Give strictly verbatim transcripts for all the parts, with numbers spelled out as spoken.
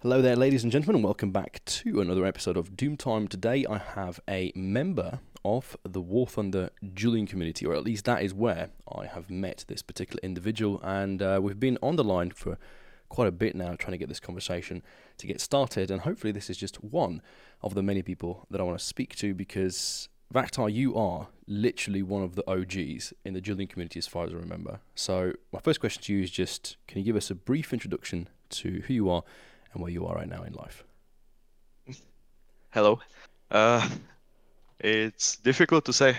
Hello there, ladies and gentlemen, and welcome back to another episode of Doom Time. Today I have a member of the War Thunder dueling community, or at least that is where I have met this particular individual, and uh, we've been on the line for quite a bit now trying to get this conversation to get started, and hopefully this is just one of the many people that I want to speak to, because Vachtar, you are literally one of the O Gs in the dueling community as far as I remember. So my first question to you is just, can you give us a brief introduction to who you are and where you are right now in life? Hello. Uh, it's difficult to say.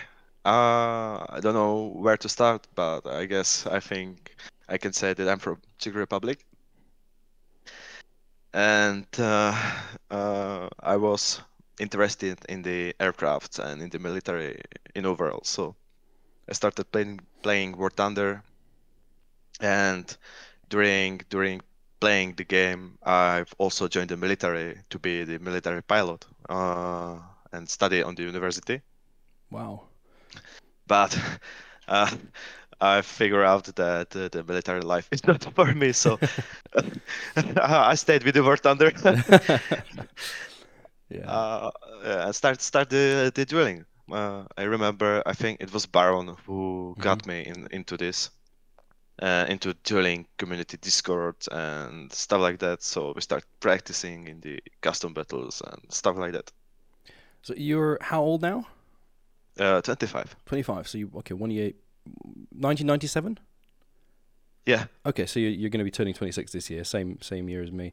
Uh, I don't know where to start, but I guess I think I can say that I'm from Czech Republic. And uh, uh, I was interested in the aircraft and in the military in overall. So I started playing, playing War Thunder. And during during playing the game, I've also joined the military to be the military pilot uh, and study on the university. Wow. But uh, I figured out that uh, the military life is not for me, so I stayed with the War Thunder. Yeah. Uh, I start, start the, the dueling. Uh, I remember, I think it was Baron who mm-hmm. got me in, into this. Uh, into dueling community Discord and stuff like that. So we start practicing in the custom battles and stuff like that. So you're how old now? Uh, twenty-five. twenty-five. So you okay? One year, nineteen ninety-seven. Yeah. Okay, so you're, you're going to be turning twenty-six this year. Same same year as me.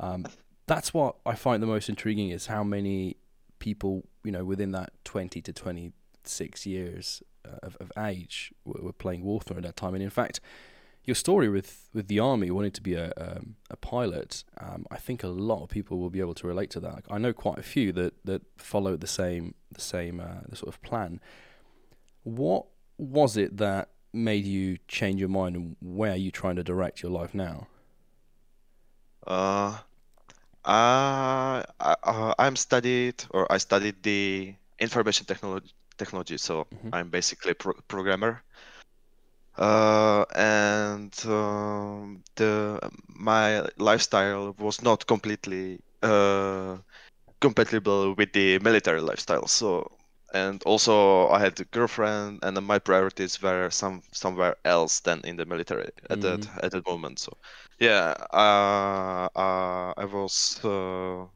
Um, that's what I find the most intriguing is how many people, you know, within that twenty to twenty-six years Of, of age were playing War Thunder at that time. And in fact, your story with, with the army, wanting to be a um, a pilot, um, I think a lot of people will be able to relate to that. I know quite a few that that followed the same the same uh, the sort of plan. What was it that made you change your mind, and where are you trying to direct your life now? Uh, uh, uh I'm studied or I studied the information technology. Technology, so mm-hmm. I'm basically a pro- programmer, uh, and um, the my lifestyle was not completely uh, compatible with the military lifestyle. So, and also I had a girlfriend, and my priorities were some somewhere else than in the military at mm-hmm. that at that moment. So, yeah, uh, uh, I was uh,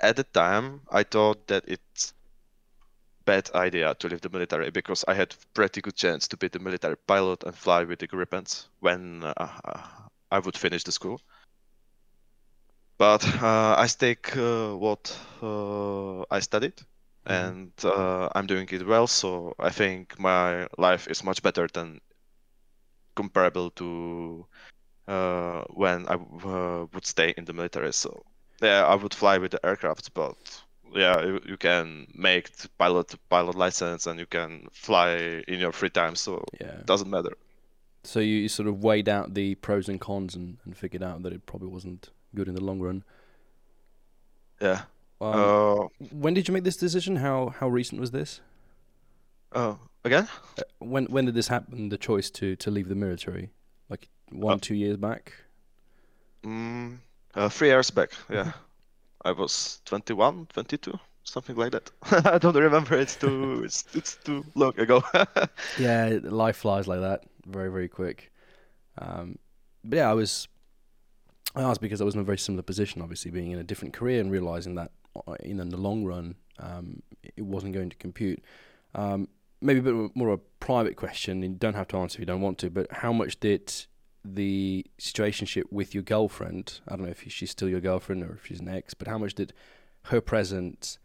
at the time I thought that it's bad idea to leave the military, because I had pretty good chance to be the military pilot and fly with the Gripens when uh, I would finish the school. But uh, I stick uh, what uh, I studied, mm-hmm. and uh, I'm doing it well, so I think my life is much better than comparable to uh, when I uh, would stay in the military. So yeah, I would fly with the aircraft, but yeah, you, you can make the pilot pilot license and you can fly in your free time, so yeah, it doesn't matter. So you, you sort of weighed out the pros and cons and, and figured out that it probably wasn't good in the long run. Yeah. Um, uh, when did you make this decision? How how recent was this? Oh, uh, again? When when did this happen, the choice to, to leave the military? Like one, uh, two years back? Mm, uh, three years back, yeah. I was twenty-one, twenty-two, something like that. I don't remember. It's too it's it's too long ago. Yeah, life flies like that, very very quick. Um, but yeah, I was I asked because I was in a very similar position, obviously being in a different career and realizing that in the long run um, it wasn't going to compute. Um, maybe a bit more of a private question. You don't have to answer if you don't want to. But how much did the situationship with your girlfriend, I don't know if she's still your girlfriend or if she's an ex, but how much did her presence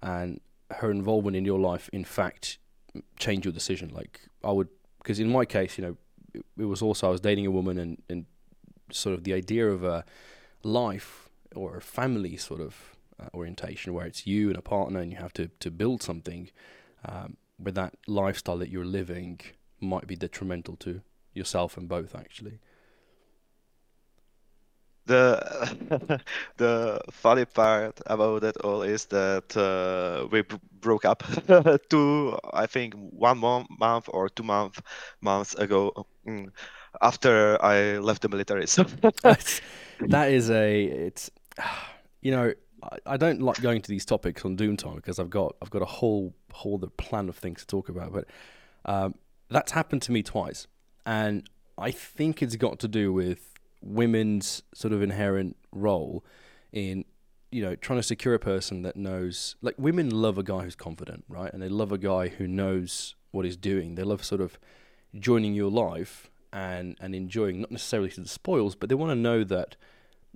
and her involvement in your life, in fact, change your decision? Like I would, because in my case, you know, it, it was also, I was dating a woman and, and sort of the idea of a life or a family sort of uh, orientation where it's you and a partner and you have to, to build something um, where that lifestyle that you're living might be detrimental to yourself and both, actually. The the funny part about it all is that uh, we b- broke up two, I think, one month, month or two month, months ago. after I left the military. So that is a, it's, you know, I don't like going to these topics on Doom Time because I've got I've got a whole whole plan of things to talk about. But um, that's happened to me twice, and I think it's got to do with women's sort of inherent role in, you know, trying to secure a person that knows. Like, women love a guy who's confident, right? And they love a guy who knows what he's doing. They love sort of joining your life and and enjoying, not necessarily to the spoils, but they want to know that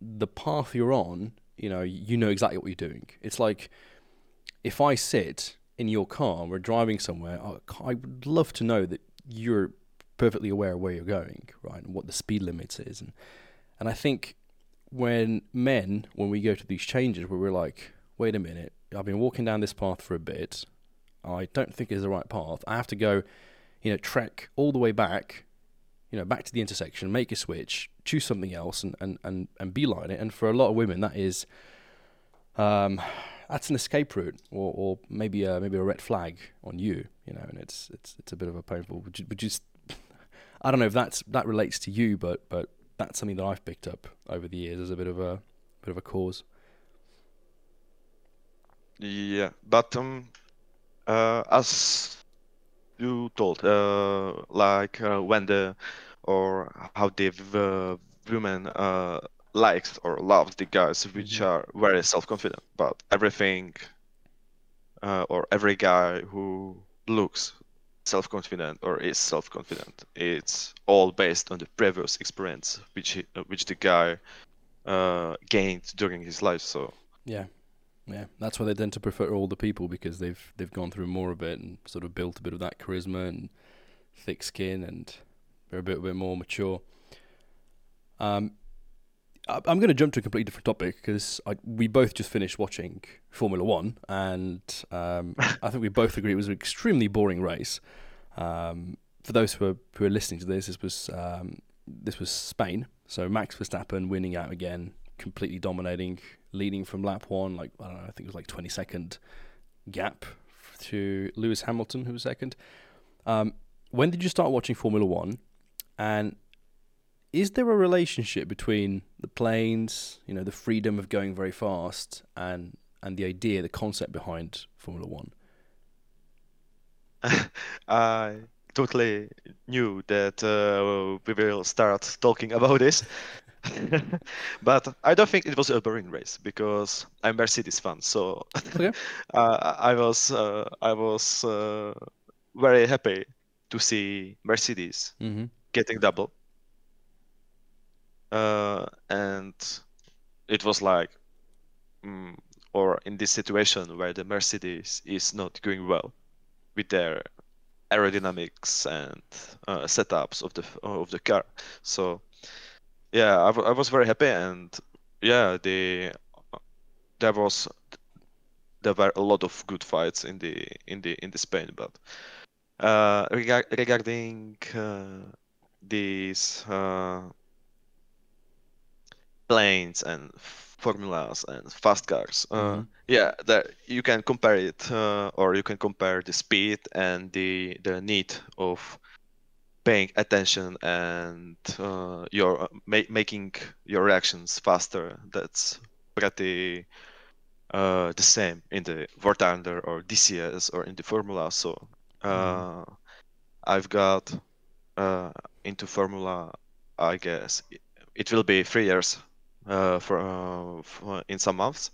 the path you're on, you know, you know exactly what you're doing. It's like if I sit in your car and we're driving somewhere, I would love to know that you're perfectly aware of where you're going, right, and what the speed limit is. And and I think when men, when we go to these changes where we're like, wait a minute, I've been walking down this path for a bit, I don't think it's the right path. I have to go, you know, trek all the way back, you know, back to the intersection, make a switch, choose something else, and, and, and, and beeline it. And for a lot of women, that is, um, that's an escape route, or, or maybe a, maybe a red flag on you, you know. And it's it's it's a bit of a painful. Would you, would you, I don't know if that's that relates to you, but but that's something that I've picked up over the years as a bit of a bit of a cause. Yeah, but um, uh, as you told, uh, like uh, when the or how the uh, women uh, likes or loves the guys which are very self-confident, but everything uh, or every guy who looks self-confident or is self-confident, it's all based on the previous experience which he, which the guy uh, gained during his life. So yeah, yeah, that's why they tend to prefer older people, because they've they've gone through more of it and sort of built a bit of that charisma and thick skin, and they're a bit a bit more mature. Um, I'm going to jump to a completely different topic because we both just finished watching Formula One, and um, I think we both agree it was an extremely boring race. Um, for those who are, who are listening to this, this was um, this was Spain. So Max Verstappen winning out again, completely dominating, leading from lap one. Like, I don't know, I think it was like twenty second gap to Lewis Hamilton, who was second. Um, when did you start watching Formula One? And is there a relationship between the planes, you know, the freedom of going very fast, and and the idea, the concept behind Formula One? I totally knew that uh, we will start talking about this, but I don't think it was a boring race because I'm a Mercedes fan, so okay. uh, I was uh, I was uh, very happy to see Mercedes mm-hmm. getting double. Uh, and it was like, um, or in this situation where the Mercedes is not going well with their aerodynamics and uh, setups of the of the car. So, yeah, I, w- I was very happy, and yeah, the there was there were a lot of good fights in the in the in the Spain, but uh, reg- regarding uh, these. Uh, planes and formulas and fast cars. Mm-hmm. Uh, yeah, that you can compare it, uh, or you can compare the speed and the the need of paying attention and uh, your ma- making your reactions faster. That's pretty uh, the same in the War Thunder or D C S or in the Formula. So uh, mm-hmm. I've got uh, into Formula. I guess it, it will be three years. Uh, for, uh, for in some months,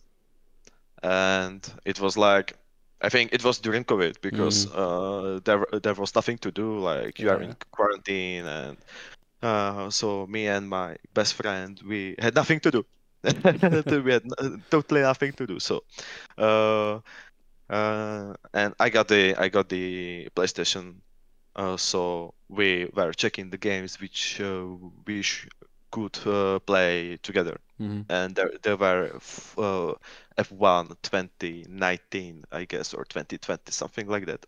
and it was like, I think it was during COVID because mm. uh, there there was nothing to do. Like you yeah. are in quarantine, and uh, so me and my best friend, we had nothing to do. We had totally nothing to do. So, uh, uh, and I got the I got the PlayStation, uh, so we were checking the games which uh, we. Sh- could uh, play together, mm-hmm. and there there were f- uh, F one twenty nineteen, I guess, or twenty twenty, something like that.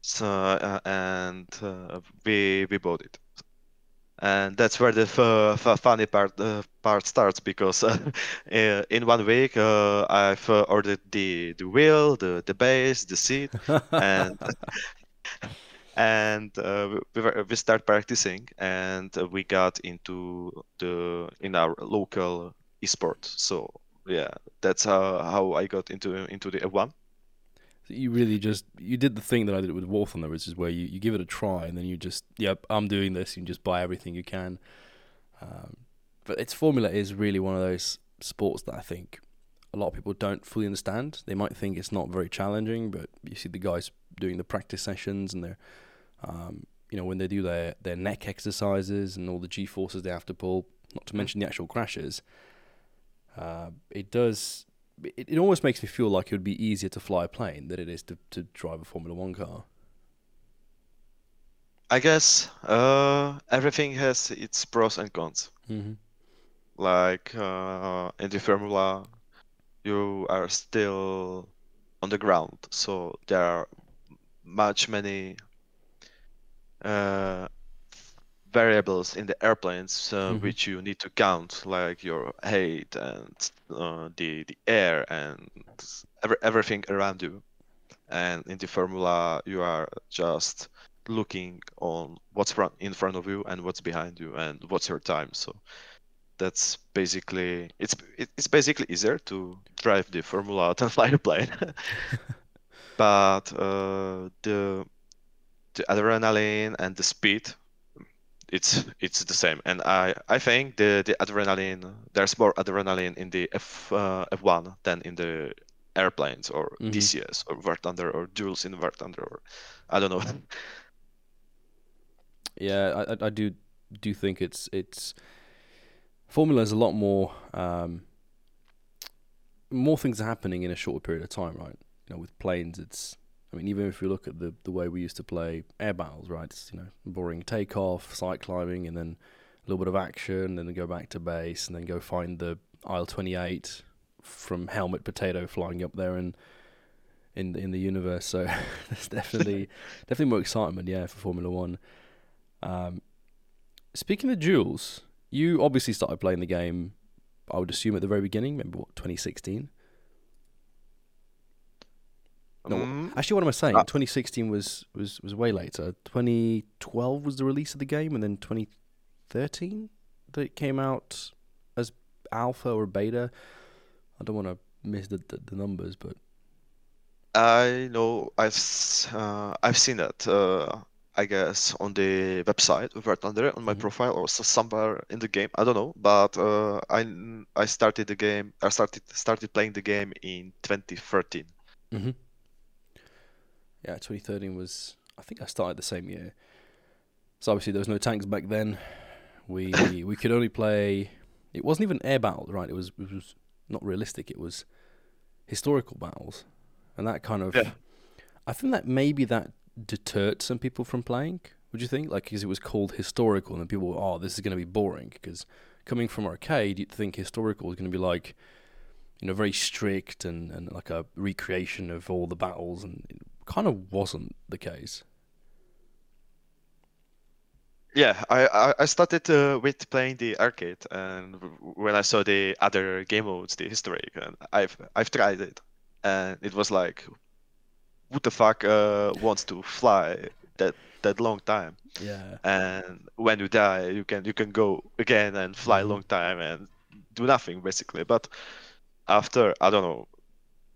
So uh, and uh, we we bought it, and that's where the f- f- funny part uh, part starts because uh, in one week uh, I've uh, ordered the the wheel, the the base, the seat, and. and uh, we, were, we started practicing, and we got into the in our local eSport. So yeah, that's how, how I got into into the F one. So you really just you did the thing that I did with War Thunder, which is where you, you give it a try, and then you just yep, I'm doing this, and you just buy everything you can. Um, but its formula is really one of those sports that I think a lot of people don't fully understand. They might think it's not very challenging, but you see the guys doing the practice sessions, and they're, um, you know, when they do their, their neck exercises and all the G-forces they have to pull, not to mention the actual crashes, uh, it does, it, it almost makes me feel like it would be easier to fly a plane than it is to, to drive a Formula One car. I guess uh, everything has its pros and cons. Mm-hmm. Like uh, in the Formula, you are still on the ground, so there are much many uh, variables in the airplanes uh, mm-hmm. which you need to count, like your height and uh, the the air and every, everything around you. And in the Formula, you are just looking on what's in front of you and what's behind you and what's your time. So that's basically it's it's basically easier to drive the Formula than fly the plane. But uh, the the adrenaline and the speed, it's it's the same. And I, I think the, the adrenaline there's more adrenaline in the F uh, F one than in the airplanes or mm-hmm. D C S or War Thunder or duels in War Thunder or I don't know. Yeah, I I do do think it's it's Formula is a lot more um, more things are happening in a shorter period of time, right? You know, with planes, it's I mean, even if you look at the the way we used to play air battles, right? It's, you know, boring takeoff, site climbing, and then a little bit of action, and then go back to base, and then go find the Isle twenty-eight from Helmet Potato flying up there and in in the universe. So there's definitely definitely more excitement, yeah, for Formula One. Um, speaking of duels, you obviously started playing the game, I would assume, at the very beginning, maybe what, twenty sixteen? No, um, actually, what am I saying? Uh, twenty sixteen was, was, was way later. twenty twelve was the release of the game, and then twenty thirteen that it came out as alpha or beta. I don't want to miss the, the, the numbers, but I know I've uh, I've seen that. Uh... I guess on the website of War Thunder, on my mm-hmm. profile or somewhere in the game, I don't know. But uh, I I started the game. I started started playing the game in twenty thirteen. Mm-hmm. Yeah, twenty thirteen was. I think I started the same year. So obviously there was no tanks back then. We we could only play. It wasn't even air battles, right? It was it was not realistic. It was historical battles, and that kind of. Yeah. I think that maybe that deterred some people from playing, would you think? Like, because it was called historical, and people were, oh, this is going to be boring, because coming from arcade, you'd think historical is going to be like, you know, very strict and, and like a recreation of all the battles, and it kind of wasn't the case. Yeah, I, I started uh, with playing the arcade, and when I saw the other game modes, the historic, and I've, I've tried it, and it was like, who the fuck uh, wants to fly that that long time? Yeah. And when you die, you can you can go again and fly a long time and do nothing basically. But after I don't know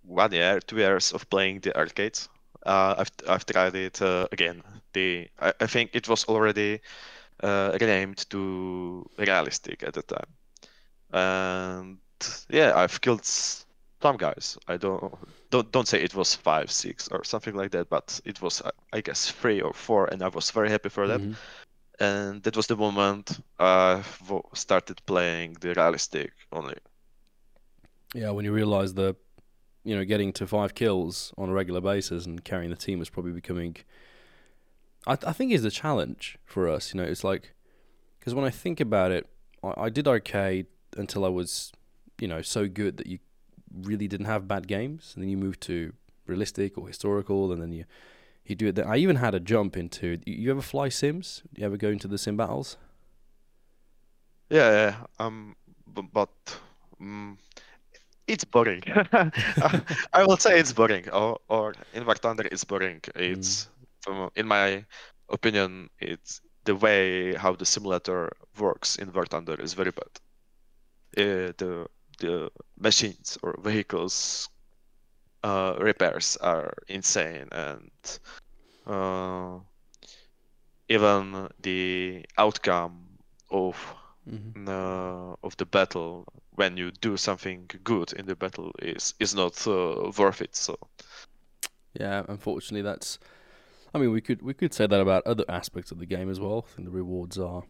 one year, two years of playing the arcades, uh, I've I've tried it uh, again. The I, I think it was already uh, renamed to realistic at the time. And yeah, I've killed some guys. I don't. Don't don't say it was five, six, or something like that, but it was, I guess, three or four, and I was very happy for that. Mm-hmm. And that was the moment I started playing the realistic only. Yeah, when you realise that, you know, getting to five kills on a regular basis and carrying the team was probably becoming, I, I think, is the challenge for us. You know, it's like, because when I think about it, I, I did arcade until I was, you know, so good that you really didn't have bad games, and then you move to realistic or historical, and then you you do it then. I even had a jump into, you ever fly sims? You ever go into the sim battles? Yeah, yeah. Um, but um, it's boring. I will say it's boring, or, or in War Thunder it's boring. It's mm. from, in my opinion, it's the way how the simulator works in War Thunder is very bad. Uh, the the machines or vehicles uh, repairs are insane, and uh, even the outcome of mm-hmm. uh, of the battle when you do something good in the battle is is not uh, worth it. So yeah, unfortunately, that's. I mean, we could we could say that about other aspects of the game as well. I think the rewards are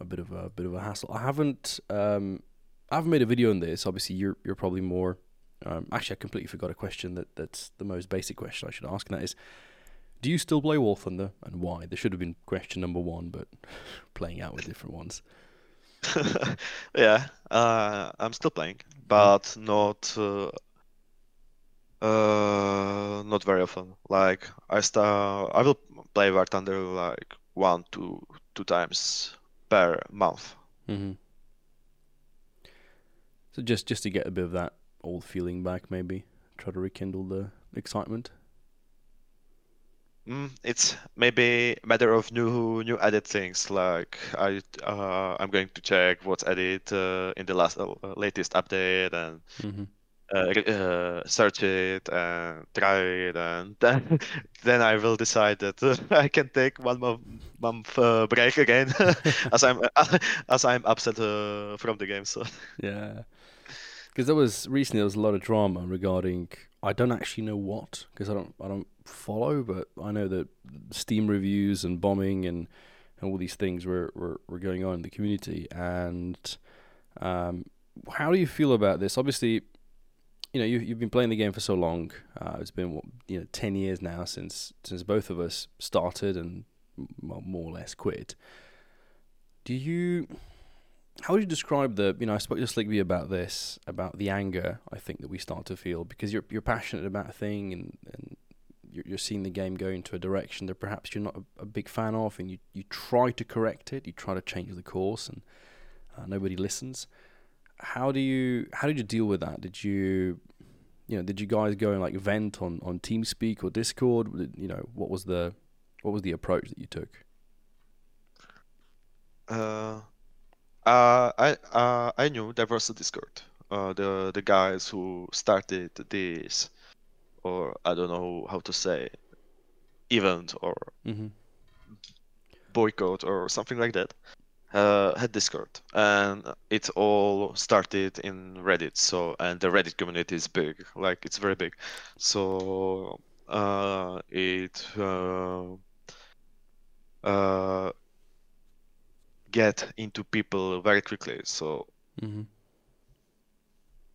a bit of a, a bit of a hassle. I haven't um I haven't made a video on this. Obviously, you're you're probably more. Um, actually, I completely forgot a question that, that's the most basic question I should ask, and that is, do you still play War Thunder and why? There should have been question number one, but playing out with different ones. yeah, uh, I'm still playing, but not. Uh... Uh, not very often. Like I start, I will play War Thunder like one to two times per month. Mm-hmm. So just just to get a bit of that old feeling back, maybe try to rekindle the excitement. Mm, it's maybe a matter of new new added things. Like I uh, I'm going to check what's added uh, in the last uh, latest update and. Mm-hmm. Uh, uh, search it and try it, and then, then I will decide that uh, I can take one month, month uh, break again, as I'm uh, as I'm upset uh, from the game. So yeah, because there was recently there was a lot of drama regarding I don't actually know what because I don't I don't follow, but I know that Steam reviews and bombing and, and all these things were, were were going on in the community. And um, how do you feel about this? Obviously. You know, you, you've been playing the game for so long. Uh, it's been what, you know, ten years now since since both of us started and well, more or less quit. Do you? How would you describe the? You know, I spoke to Slickby about this, about the anger I think that we start to feel because you're you're passionate about a thing and, and you're, you're seeing the game go into a direction that perhaps you're not a, a big fan of, and you you try to correct it, you try to change the course, and uh, nobody listens. How do you how did you deal with that? Did you you know did you guys go and like vent on, on TeamSpeak or Discord? You know what was the what was the approach that you took? Uh, uh I uh, I knew there was a Discord. Uh, the the guys who started this, or I don't know how to say, event or mm-hmm. boycott or something like that. Uh, had Discord, and it all started in Reddit. So, and the Reddit community is big, like it's very big. So, uh, it uh, uh, get into people very quickly. So, mm-hmm.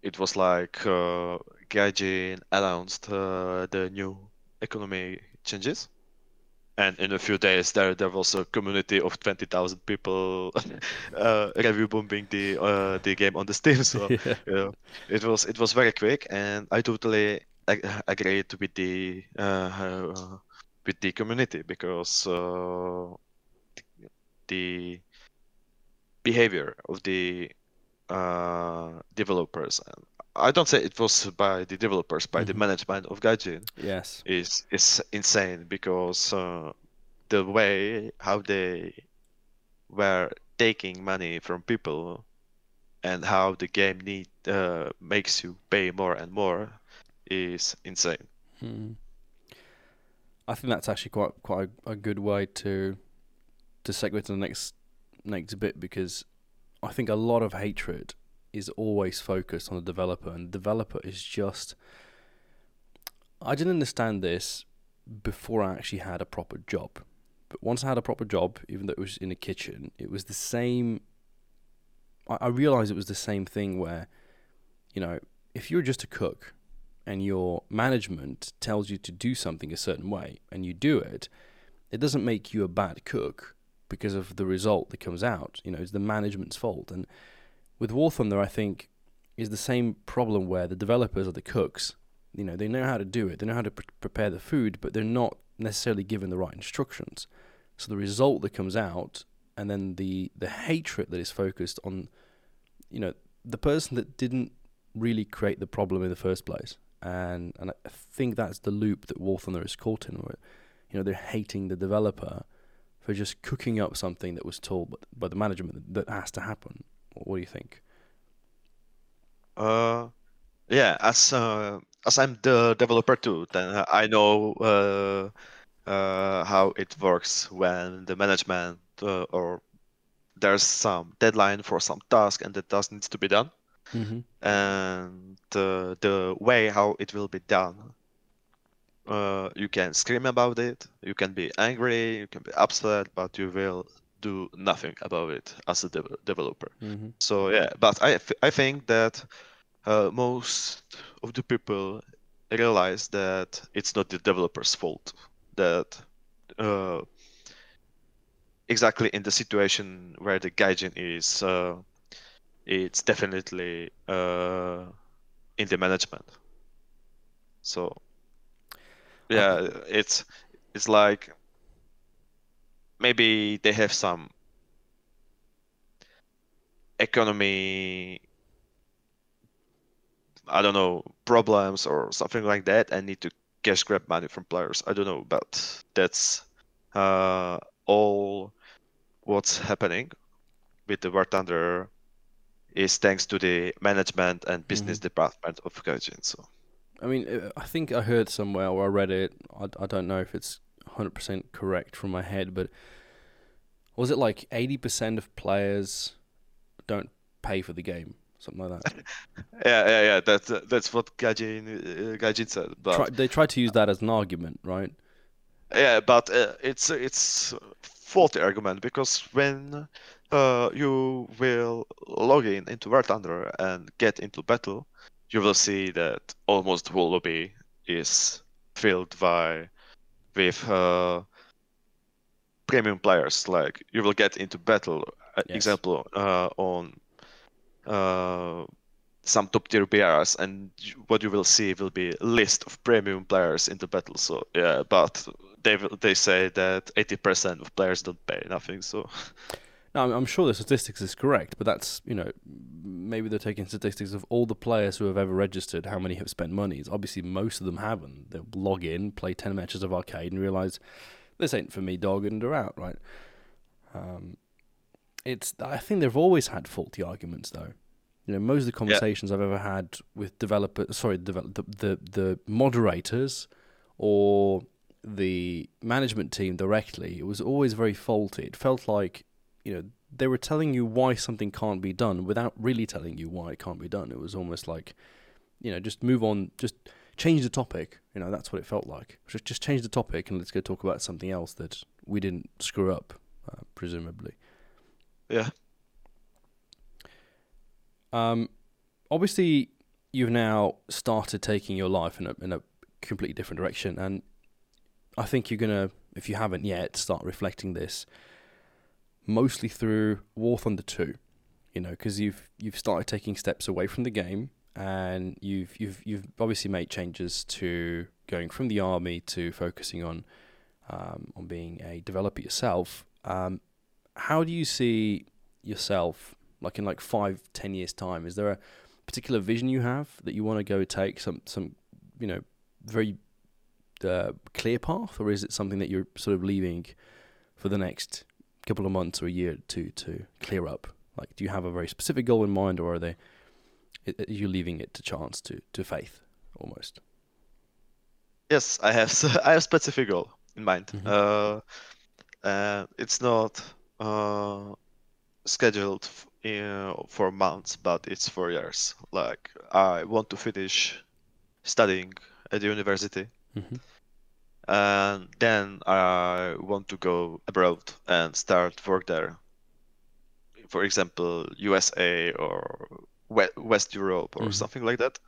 it was like uh, Gaijin announced uh, the new economy changes. And in a few days, there there was a community of twenty thousand people uh, review bombing the uh, the game on the Steam. So yeah. you know, it was it was very quick, and I totally ag- agreed with the uh, uh, with the community because uh, the behavior of the uh, developers. And I don't say it was by the developers, by mm-hmm. the management of Gaijin. Yes, is is insane because uh, the way how they were taking money from people and how the game need uh, makes you pay more and more is insane. Hmm. I think that's actually quite quite a, a good way to to segue to the next next bit because I think a lot of hatred. Is always focused on the developer, and the developer is just... I didn't understand this before I actually had a proper job. But once I had a proper job, even though it was in a kitchen, it was the same... I, I realised it was the same thing where, you know, if you're just a cook and your management tells you to do something a certain way and you do it, it doesn't make you a bad cook because of the result that comes out. You know, it's the management's fault. And with War Thunder, I think, is the same problem where the developers are the cooks. You know, they know how to do it, they know how to pre- prepare the food, but they're not necessarily given the right instructions. So the result that comes out, and then the, the hatred that is focused on, you know, the person that didn't really create the problem in the first place. And and I think that's the loop that War Thunder is caught in. Where, you know, they're hating the developer for just cooking up something that was told by the management that has to happen. What do you think? Uh, yeah, as uh, as I'm the developer too, then I know uh, uh, how it works when the management uh, or there's some deadline for some task and the task needs to be done, mm-hmm. and uh, the way how it will be done. Uh, you can scream about it, you can be angry, you can be upset, but you will do nothing about it as a de- developer. Mm-hmm. So yeah, but I, f- I think that uh, most of the people realize that it's not the developer's fault, that uh, exactly in the situation where the Gaijin is, uh, it's definitely uh, in the management. So... yeah, it's it's like maybe they have some economy, I don't know, problems or something like that, and need to cash grab money from players. I don't know, but that's uh, all what's happening with the War Thunder is thanks to the management and business mm-hmm. department of Gaijin. So. I mean, I think I heard somewhere or I read it. I, I don't know if it's one hundred percent correct from my head, but was it like eighty percent of players don't pay for the game? Something like that. yeah, yeah, yeah. That's, uh, that's what Gaijin, uh, Gaijin said. But... Try, they tried to use that as an argument, right? Yeah, but uh, it's it's faulty argument because when uh, you will log in into War Thunder and get into battle, you will see that almost the whole lobby is filled by with uh, premium players. Like you will get into battle, yes. example uh, on uh, some top tier B Rs, and what you will see will be a list of premium players in the battle. So yeah, but they they say that eighty percent of players don't pay nothing. So. Now, I'm sure the statistics is correct, but that's, you know, maybe they're taking statistics of all the players who have ever registered, how many have spent money. It's obviously, most of them haven't. They'll log in, play ten matches of arcade, and realise, this ain't for me, dog, and they're out, right? Um, it's. I think they've always had faulty arguments, though. You know, most of the conversations yeah. I've ever had with developers, sorry, develop, the, the the moderators or the management team directly, it was always very faulty. It felt like... you know, they were telling you why something can't be done without really telling you why it can't be done. It was almost like, you know, just move on, just change the topic. You know, that's what it felt like. Just, just change the topic and let's go talk about something else that we didn't screw up, uh, presumably. Yeah. Um, obviously, you've now started taking your life in a in a completely different direction, and I think you're gonna, if you haven't yet, start reflecting this. Mostly through War Thunder two, you know, because you've you've started taking steps away from the game, and you've you've you've obviously made changes to going from the army to focusing on um, on being a developer yourself. Um, how do you see yourself, like in like five, ten years time? Is there a particular vision you have that you want to go take some some you know very uh, clear path, or is it something that you're sort of leaving for the next couple of months or a year or two to clear up? Like, do you have a very specific goal in mind, or are they are you leaving it to chance, to to faith almost? Yes, I have I have a specific goal in mind. Mm-hmm. Uh, uh, it's not uh, scheduled in, for months, but it's for years. Like, I want to finish studying at the university. Mm-hmm. And then I want to go abroad and start work there. For example, U S A or West Europe or mm-hmm. something like that.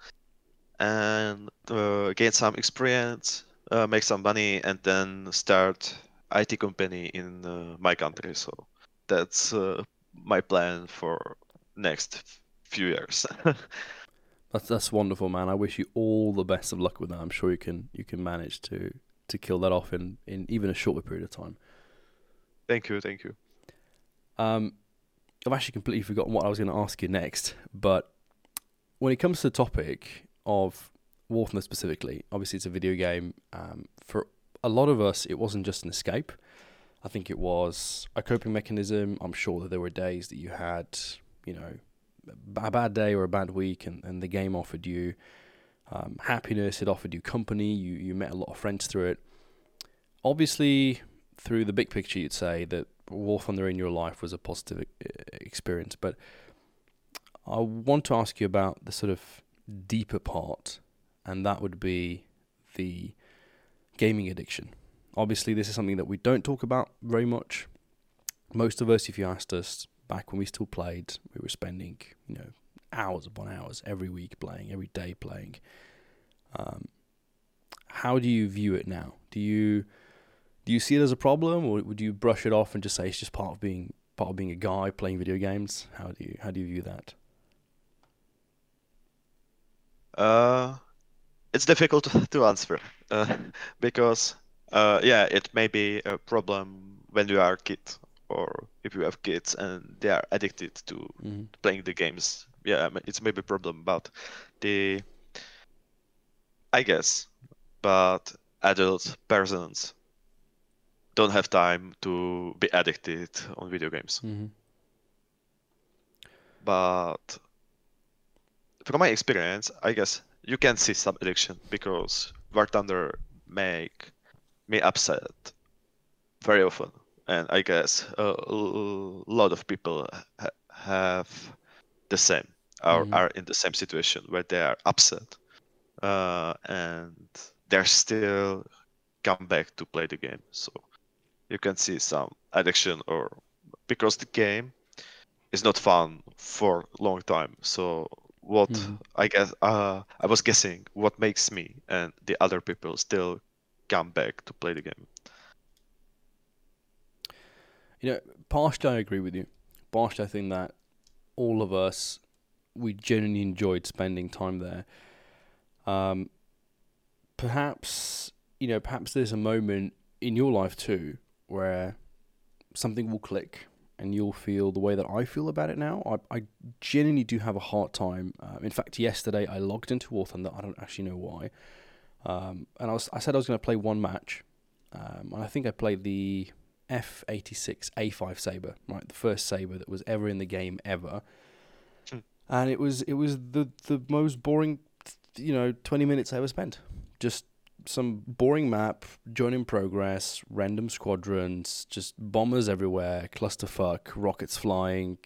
And uh, gain some experience, uh, make some money, and then start I T company in uh, my country. So that's uh, my plan for next few years. that's that's wonderful, man. I wish you all the best of luck with that. I'm sure you can you can manage to... to kill that off in, in even a shorter period of time. Thank you, thank you. Um, I've actually completely forgotten what I was going to ask you next, but when it comes to the topic of War Thunder specifically, obviously it's a video game. Um, for a lot of us, it wasn't just an escape. I think it was a coping mechanism. I'm sure that there were days that you had, you know, a bad day or a bad week, and, and the game offered you um, happiness, it offered you company, you, you met a lot of friends through it. Obviously, through the big picture, you'd say that War Thunder in your life was a positive experience, but I want to ask you about the sort of deeper part, and that would be the gaming addiction. Obviously, this is something that we don't talk about very much. Most of us, if you asked us, back when we still played, we were spending, you know, hours upon hours every week playing, every day playing. Um, how do you view it now? Do you do you see it as a problem, or would you brush it off and just say it's just part of being part of being a guy playing video games? How do you how do you view that? Uh, it's difficult to answer uh, because uh, yeah, it may be a problem when you are a kid, or if you have kids and they are addicted to mm-hmm. playing the games. Yeah, it's maybe a problem, but the I guess, but adult persons don't have time to be addicted on video games. Mm-hmm. But from my experience, I guess you can see some addiction, because War Thunder make me upset very often. And I guess a lot of people ha- have the same, or mm-hmm. are in the same situation where they are upset uh, and they're still come back to play the game. So you can see some addiction, or because the game is not fun for a long time. So what mm-hmm. I guess uh, I was guessing what makes me and the other people still come back to play the game. You know, partially I agree with you. Partially I think that all of us, we genuinely enjoyed spending time there. Um, perhaps, you know, perhaps there's a moment in your life too where something will click and you'll feel the way that I feel about it now. I, I genuinely do have a hard time. Uh, in fact, yesterday I logged into War Thunder. I don't actually know why. Um, and I, was, I said I was going to play one match. Um, and I think I played the F eighty-six A five Sabre, right? The first Sabre that was ever in the game ever. Mm. And it was it was the, the most boring, you know, twenty minutes I ever spent. Just some boring map, joining progress, random squadrons, just bombers everywhere, clusterfuck, rockets flying,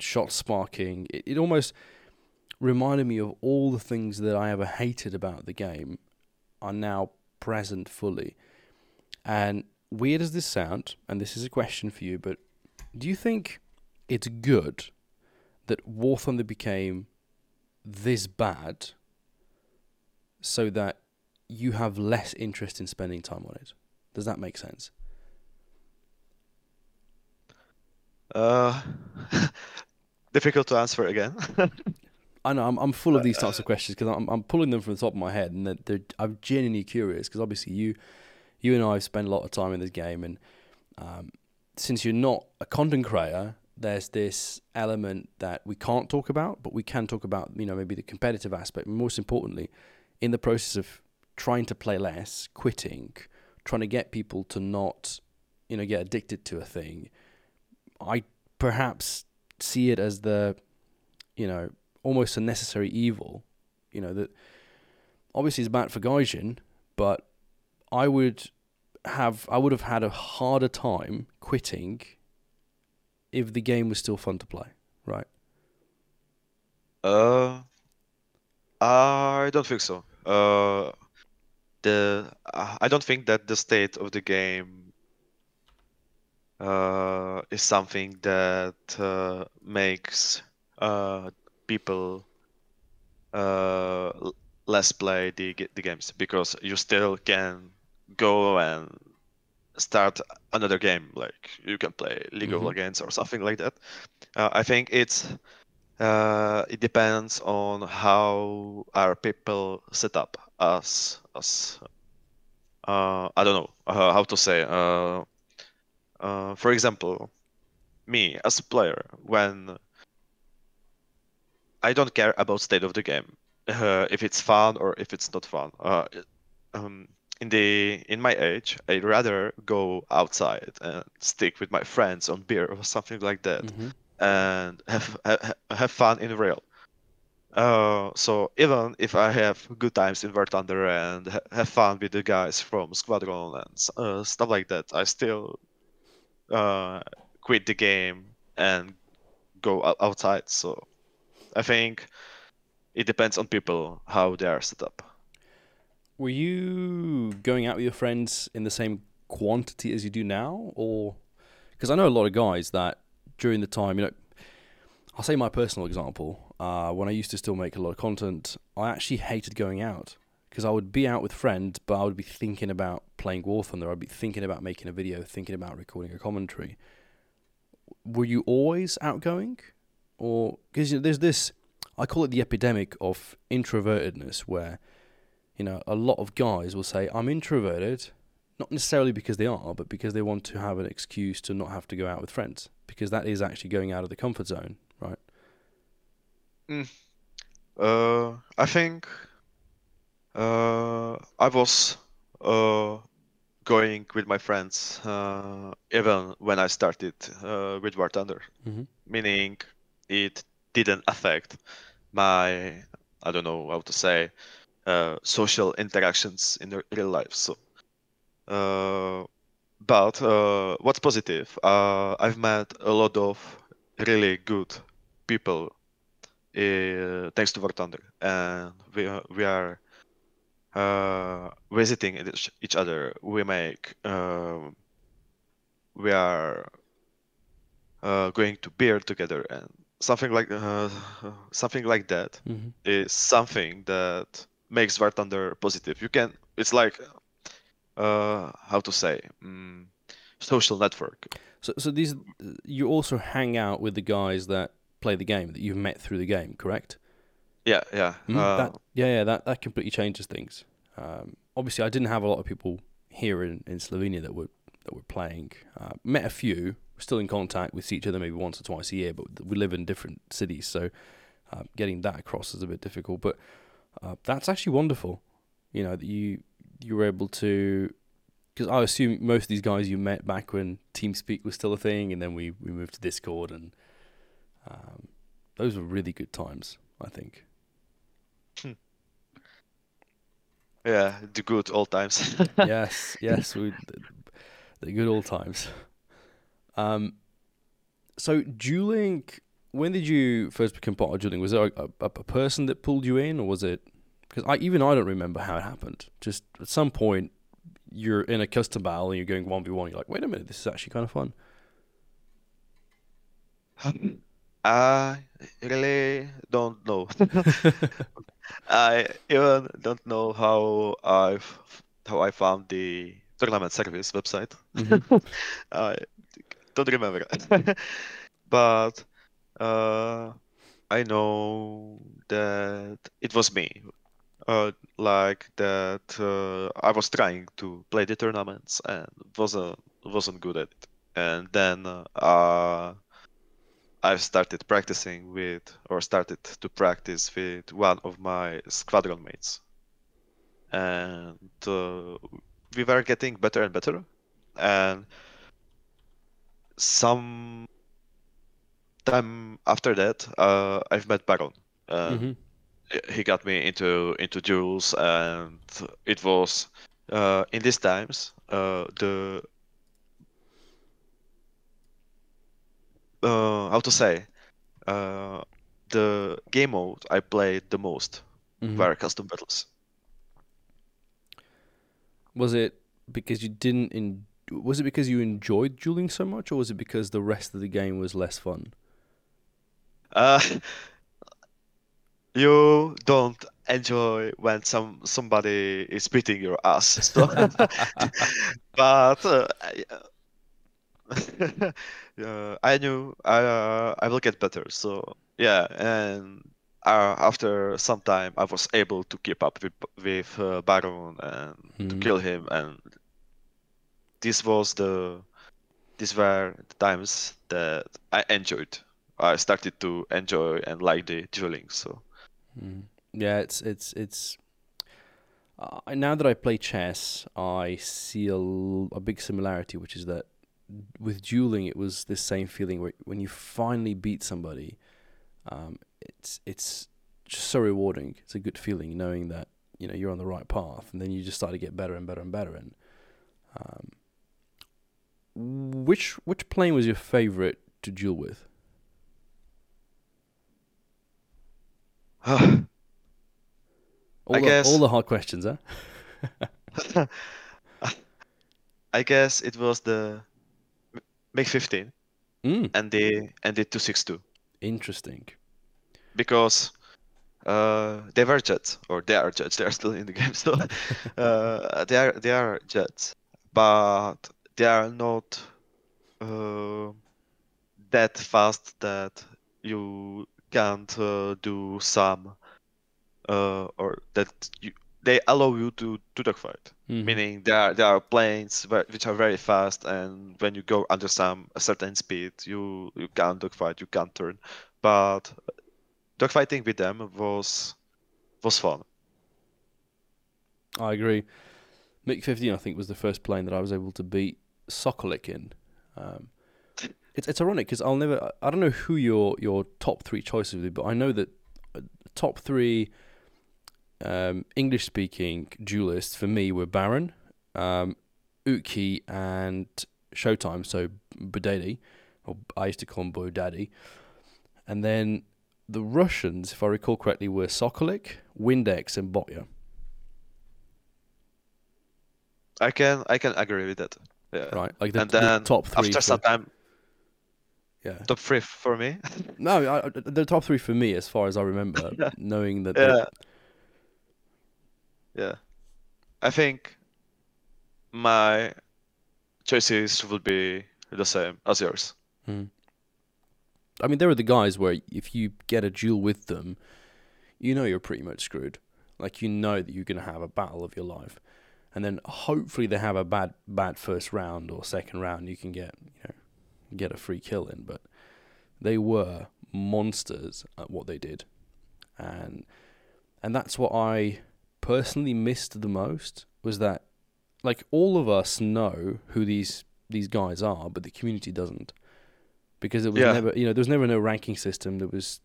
shots sparking. It, it almost reminded me of all the things that I ever hated about the game are now present fully. And weird as this sound, and this is a question for you, but do you think it's good that War Thunder became this bad so that you have less interest in spending time on it? Does that make sense? Uh, difficult to answer again. I know, I'm, I'm full of these types of questions because I'm, I'm pulling them from the top of my head, and they're, they're, I'm genuinely curious because obviously you... You and I have spent a lot of time in this game, and um, since you're not a content creator, there's this element that we can't talk about, but we can talk about, you know, maybe the competitive aspect. Most importantly, in the process of trying to play less, quitting, trying to get people to not, you know, get addicted to a thing, I perhaps see it as the, you know, almost a necessary evil. You know, that obviously is bad for Gaijin, but I would have I would have had a harder time quitting if the game was still fun to play, right? Uh, I don't think so. Uh, the I don't think that the state of the game uh, is something that uh, makes uh, people uh, less play the the games, because you still can go and start another game. Like you can play League mm-hmm. of Legends or something like that. Uh, I think it's uh, it depends on how are people set up as as uh, I don't know uh, how to say. Uh, uh, for example, me as a player, when I don't care about state of the game, uh, if it's fun or if it's not fun. Uh, um, in the in my age, I'd rather go outside and stick with my friends on beer or something like that, mm-hmm. and have, have have fun in real. Uh, so even if I have good times in War Thunder and ha have fun with the guys from Squadron and uh, stuff like that, I still uh, quit the game and go outside. So I think it depends on people, how they are set up. Were you going out with your friends in the same quantity as you do now? Or, because I know a lot of guys that during the time, you know, I'll say my personal example, uh, when I used to still make a lot of content, I actually hated going out because I would be out with friends, but I would be thinking about playing War Thunder. I'd be thinking about making a video, thinking about recording a commentary. Were you always outgoing? Or, because you know, there's this, I call it the epidemic of introvertedness, where, you know, a lot of guys will say, I'm introverted, not necessarily because they are, but because they want to have an excuse to not have to go out with friends, because that is actually going out of the comfort zone, right? Mm. Uh, I think uh, I was uh, going with my friends uh, even when I started uh, with War Thunder, mm-hmm. meaning it didn't affect my, I don't know how to say, uh, social interactions in real life. So, uh, but uh, what's positive, uh, I've met a lot of really good people uh, thanks to War Thunder, and we are, we are uh, visiting each other. We make, uh, we are uh, going to beer together and something like uh, something like that, mm-hmm. is something that makes War Thunder positive. You can, it's like, uh, how to say, um, social network. So, so these, you also hang out with the guys that play the game that you've met through the game, correct? Yeah, yeah, mm, uh, that, yeah, yeah. That that completely changes things. Um, obviously, I didn't have a lot of people here in, in Slovenia that were that were playing. Uh, met a few. Still in contact. We see each other maybe once or twice a year, but we live in different cities, so uh, getting that across is a bit difficult. But uh, that's actually wonderful, you know, that you you were able to, because I assume most of these guys you met back when TeamSpeak was still a thing, and then we, we moved to Discord, and um, those were really good times, I think. Hmm. Yeah, the good old times. yes, yes, we, the good old times. Um, so dueling, when did you first become part of dueling? Was there a, a, a person that pulled you in, or was it, because I, even I don't remember how it happened. Just at some point you're in a custom battle and you're going one v one. You're like, wait a minute, this is actually kind of fun. I really don't know. I even don't know how I how I found the tournament service website. Mm-hmm. I don't remember, but uh, I know that it was me, uh, like that uh, I was trying to play the tournaments and wasn't wasn't good at it, and then uh, I started practicing with, or started to practice with one of my squadron mates, and uh, we were getting better and better, and some time after that, uh, I've met Baron. Uh, mm-hmm. He got me into into duels, and it was uh, in these times uh, the uh, how to say uh, the game mode I played the most, mm-hmm. were custom battles. Was it because you didn't enjoy? Was it because you enjoyed dueling so much, or was it because the rest of the game was less fun? Uh, you don't enjoy when some somebody is beating your ass. So. But uh, I, uh, I knew I uh, I will get better. So yeah, and uh, after some time, I was able to keep up with with uh, Baron and mm-hmm. to kill him and. This was the, these were the times that I enjoyed. I started to enjoy and like the dueling. So, mm. yeah, it's it's it's. uh, now that I play chess, I see a, a big similarity, which is that with dueling, it was this same feeling where when you finally beat somebody, um, it's it's just so rewarding. It's a good feeling knowing that, you know, you're on the right path, and then you just start to get better and better and better. And um, which which plane was your favorite to duel with? all I the, guess all the hard questions, huh? I guess it was the MiG fifteen mm. and the and the two sixty-two. Interesting, because uh, they were jets, or they are jets. They are still in the game, so uh, they are they are jets, but they are not uh, that fast that you can't uh, do some, uh, or that you, they allow you to, to dogfight. Mm-hmm. Meaning there are, there are planes where, which are very fast, and when you go under some a certain speed, you, you can't dogfight, you can't turn. But dogfighting with them was was fun. I agree. MiG fifteen, I think, was the first plane that I was able to beat Sokolik in. Um, It's it's ironic because I'll never I don't know who your, your top three choices would be, but I know that top three um, English speaking duelists for me were Baron, um, Uki, and Showtime. So Bodadi, or I used to call him Bodadi, and then the Russians, if I recall correctly, were Sokolik, Windex, and Botya. I can I can agree with that. Yeah. Right, like the, and then the top three after some time. Yeah. Top three for me. no, I, the top three for me, as far as I remember, yeah. knowing that. Yeah. yeah. I think my choices would be the same as yours. Hmm. I mean, there are the guys where if you get a duel with them, you know you're pretty much screwed. Like, you know that you're going to have a battle of your life. And then hopefully they have a bad bad first round or second round. You can get, you know, get a free kill in, but they were monsters at what they did, and and that's what I personally missed the most, was that, like, all of us know who these these guys are, but the community doesn't, because it was yeah. never, you know, there was never no ranking system. There was,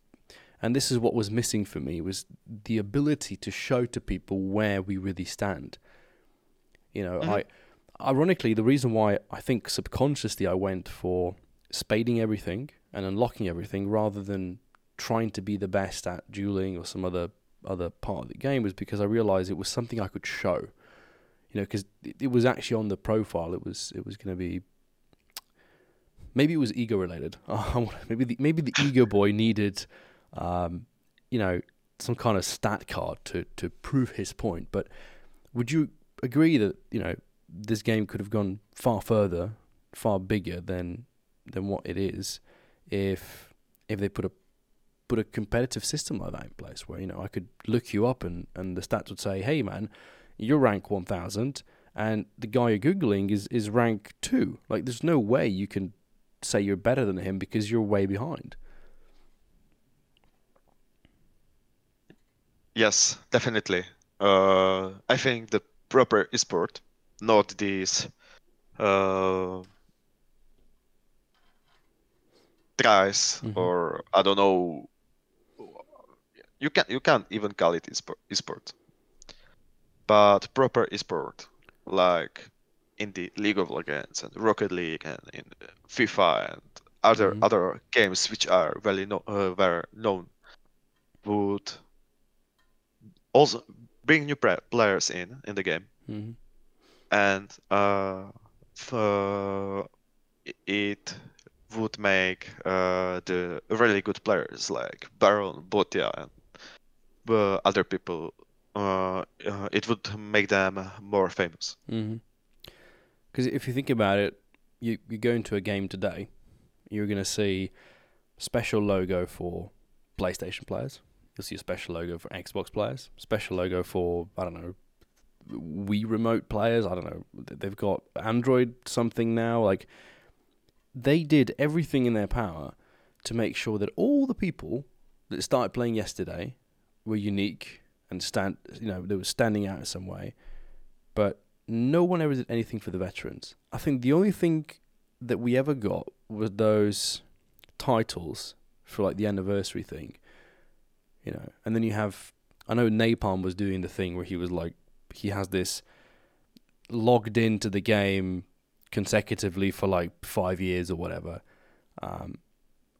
and this is what was missing for me, was the ability to show to people where we really stand, you know. Mm-hmm. I Ironically, the reason why I think subconsciously I went for spading everything and unlocking everything rather than trying to be the best at dueling or some other other part of the game was because I realized it was something I could show, you know, because it was actually on the profile. It was it was going to be, maybe it was ego related. maybe the, maybe the ego boy needed, um, you know, some kind of stat card to to prove his point. But would you agree that, you know, this game could have gone far further, far bigger than than what it is, if if they put a put a competitive system like that in place, where, you know, I could look you up and, and the stats would say, hey man, you're rank one thousand, and the guy you're googling is is rank two. Like, there's no way you can say you're better than him because you're way behind. Yes, definitely. Uh, I think the proper eSport, not these uh, tries, mm-hmm. or I don't know. You can you can't even call it eSport, but proper eSport, like in the League of Legends and Rocket League and in FIFA and other mm-hmm. other games which are very no, uh, very known, would also bring new players in in the game. Mm-hmm. And uh, uh, it would make uh, the really good players like Baron, Botya, and uh, other people. Uh, uh, it would make them more famous. Mm-hmm. Because if you think about it, you you go into a game today, you're gonna see special logo for PlayStation players. You'll see a special logo for Xbox players. Special logo for, I don't know, Wii remote players. I don't know, they've got Android something now. Like, they did everything in their power to make sure that all the people that started playing yesterday were unique and stand, you know, they were standing out in some way, but no one ever did anything for the veterans. I think the only thing that we ever got were those titles for like the anniversary thing, you know. And then you have, I know Napalm was doing the thing where he was like, he has this logged into the game consecutively for like five years or whatever. Um,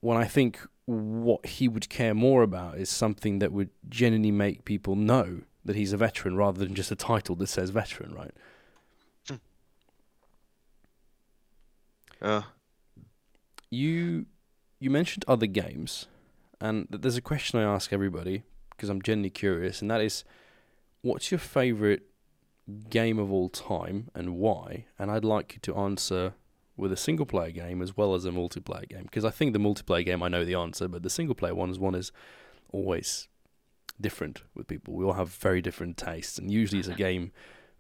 when I think what he would care more about is something that would genuinely make people know that he's a veteran rather than just a title that says veteran, right? Uh. You you mentioned other games, and there's a question I ask everybody because I'm genuinely curious, and that is, what's your favourite game of all time and why? And I'd like you to answer with a single-player game as well as a multiplayer game, because I think the multiplayer game, I know the answer, but the single-player one is one is always different with people. We all have very different tastes, and usually it's a game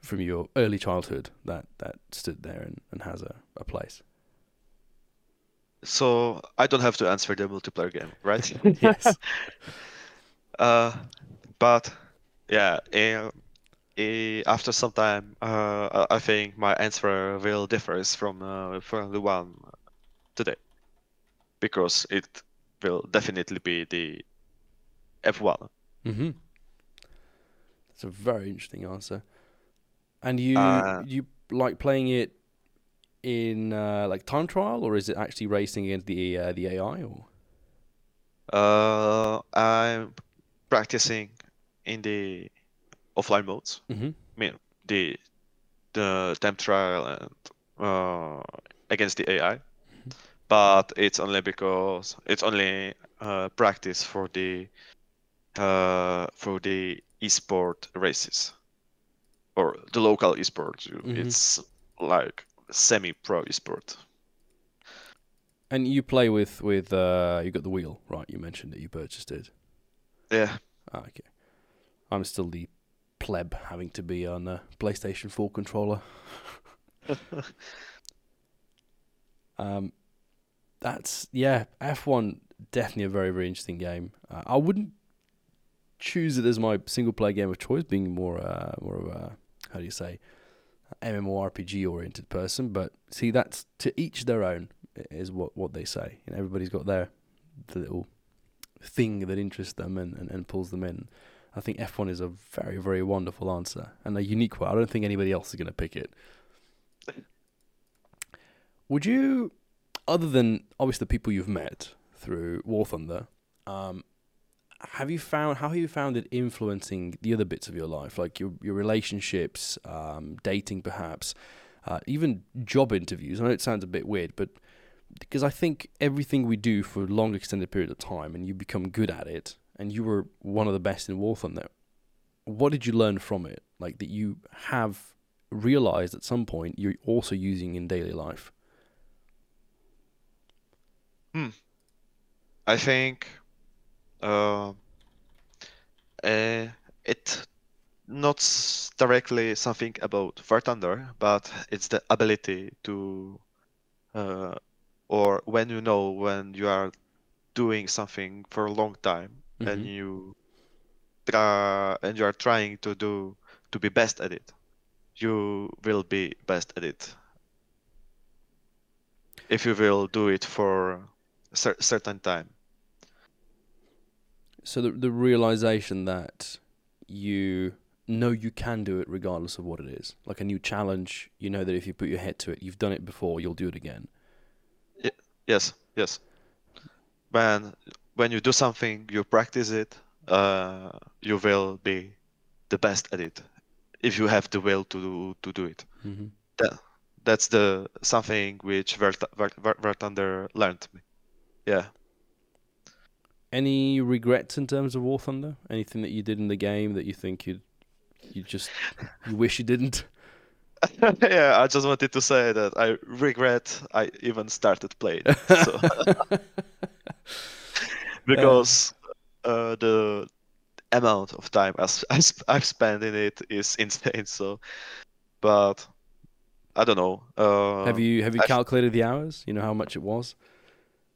from your early childhood that, that stood there and, and has a, a place. So I don't have to answer the multiplayer game, right? Yes. uh, but yeah, uh, uh, after some time, uh, I think my answer will differ from uh, from the one today, because it will definitely be the F one. Mm-hmm. That's a very interesting answer. And you uh, you like playing it in uh, like time trial, or is it actually racing against the uh, the A I? Or uh, I'm practicing in the offline modes. Mm-hmm. I mean the the time trial and uh, against the A I, mm-hmm. but it's only because it's only uh, practice for the uh, for the eSport races or the local eSport. Mm-hmm. It's like semi-pro eSport. And you play with with uh, you got the wheel, right? You mentioned that you purchased it. Yeah. Oh, okay. I'm still the pleb having to be on a PlayStation four controller. um, that's yeah. F one definitely a very very interesting game. Uh, I wouldn't choose it as my single player game of choice, being more uh, more of a, how do you say, MMORPG oriented person. But see, that's to each their own, is what, what they say. You know, everybody's got their the little thing that interests them and, and, and pulls them in. I think F one is a very, very wonderful answer and a unique one. I don't think anybody else is going to pick it. Would you, other than obviously the people you've met through War Thunder, um, have you found, how have you found it influencing the other bits of your life, like your your relationships, um, dating perhaps, uh, even job interviews? I know it sounds a bit weird, but because I think everything we do for a long extended period of time and you become good at it, and you were one of the best in War Thunder, what did you learn from it? Like that you have realized at some point you're also using in daily life? Hmm. I think... Uh, uh, it's not directly something about War Thunder, but it's the ability to, uh, or when you know when you are doing something for a long time, mm-hmm. and you try, and you are trying to do to be best at it, you will be best at it. If you will do it for a cer- certain time. So the the realization that you know you can do it regardless of what it is, like a new challenge, you know that if you put your head to it, you've done it before, you'll do it again. Yes, yes. When when you do something, you practice it, uh, you will be the best at it if you have the will to do, to do it. Mm-hmm. That that's the something which War Thunder learned me. Yeah. Any regrets in terms of War Thunder? Anything that you did in the game that you think you you just you wish you didn't? Yeah, I just wanted to say that I regret I even started playing. So. Because um, uh, the amount of time I've spent in it is insane. So, but I don't know. Uh, have you have you I've... calculated the hours? You know how much it was?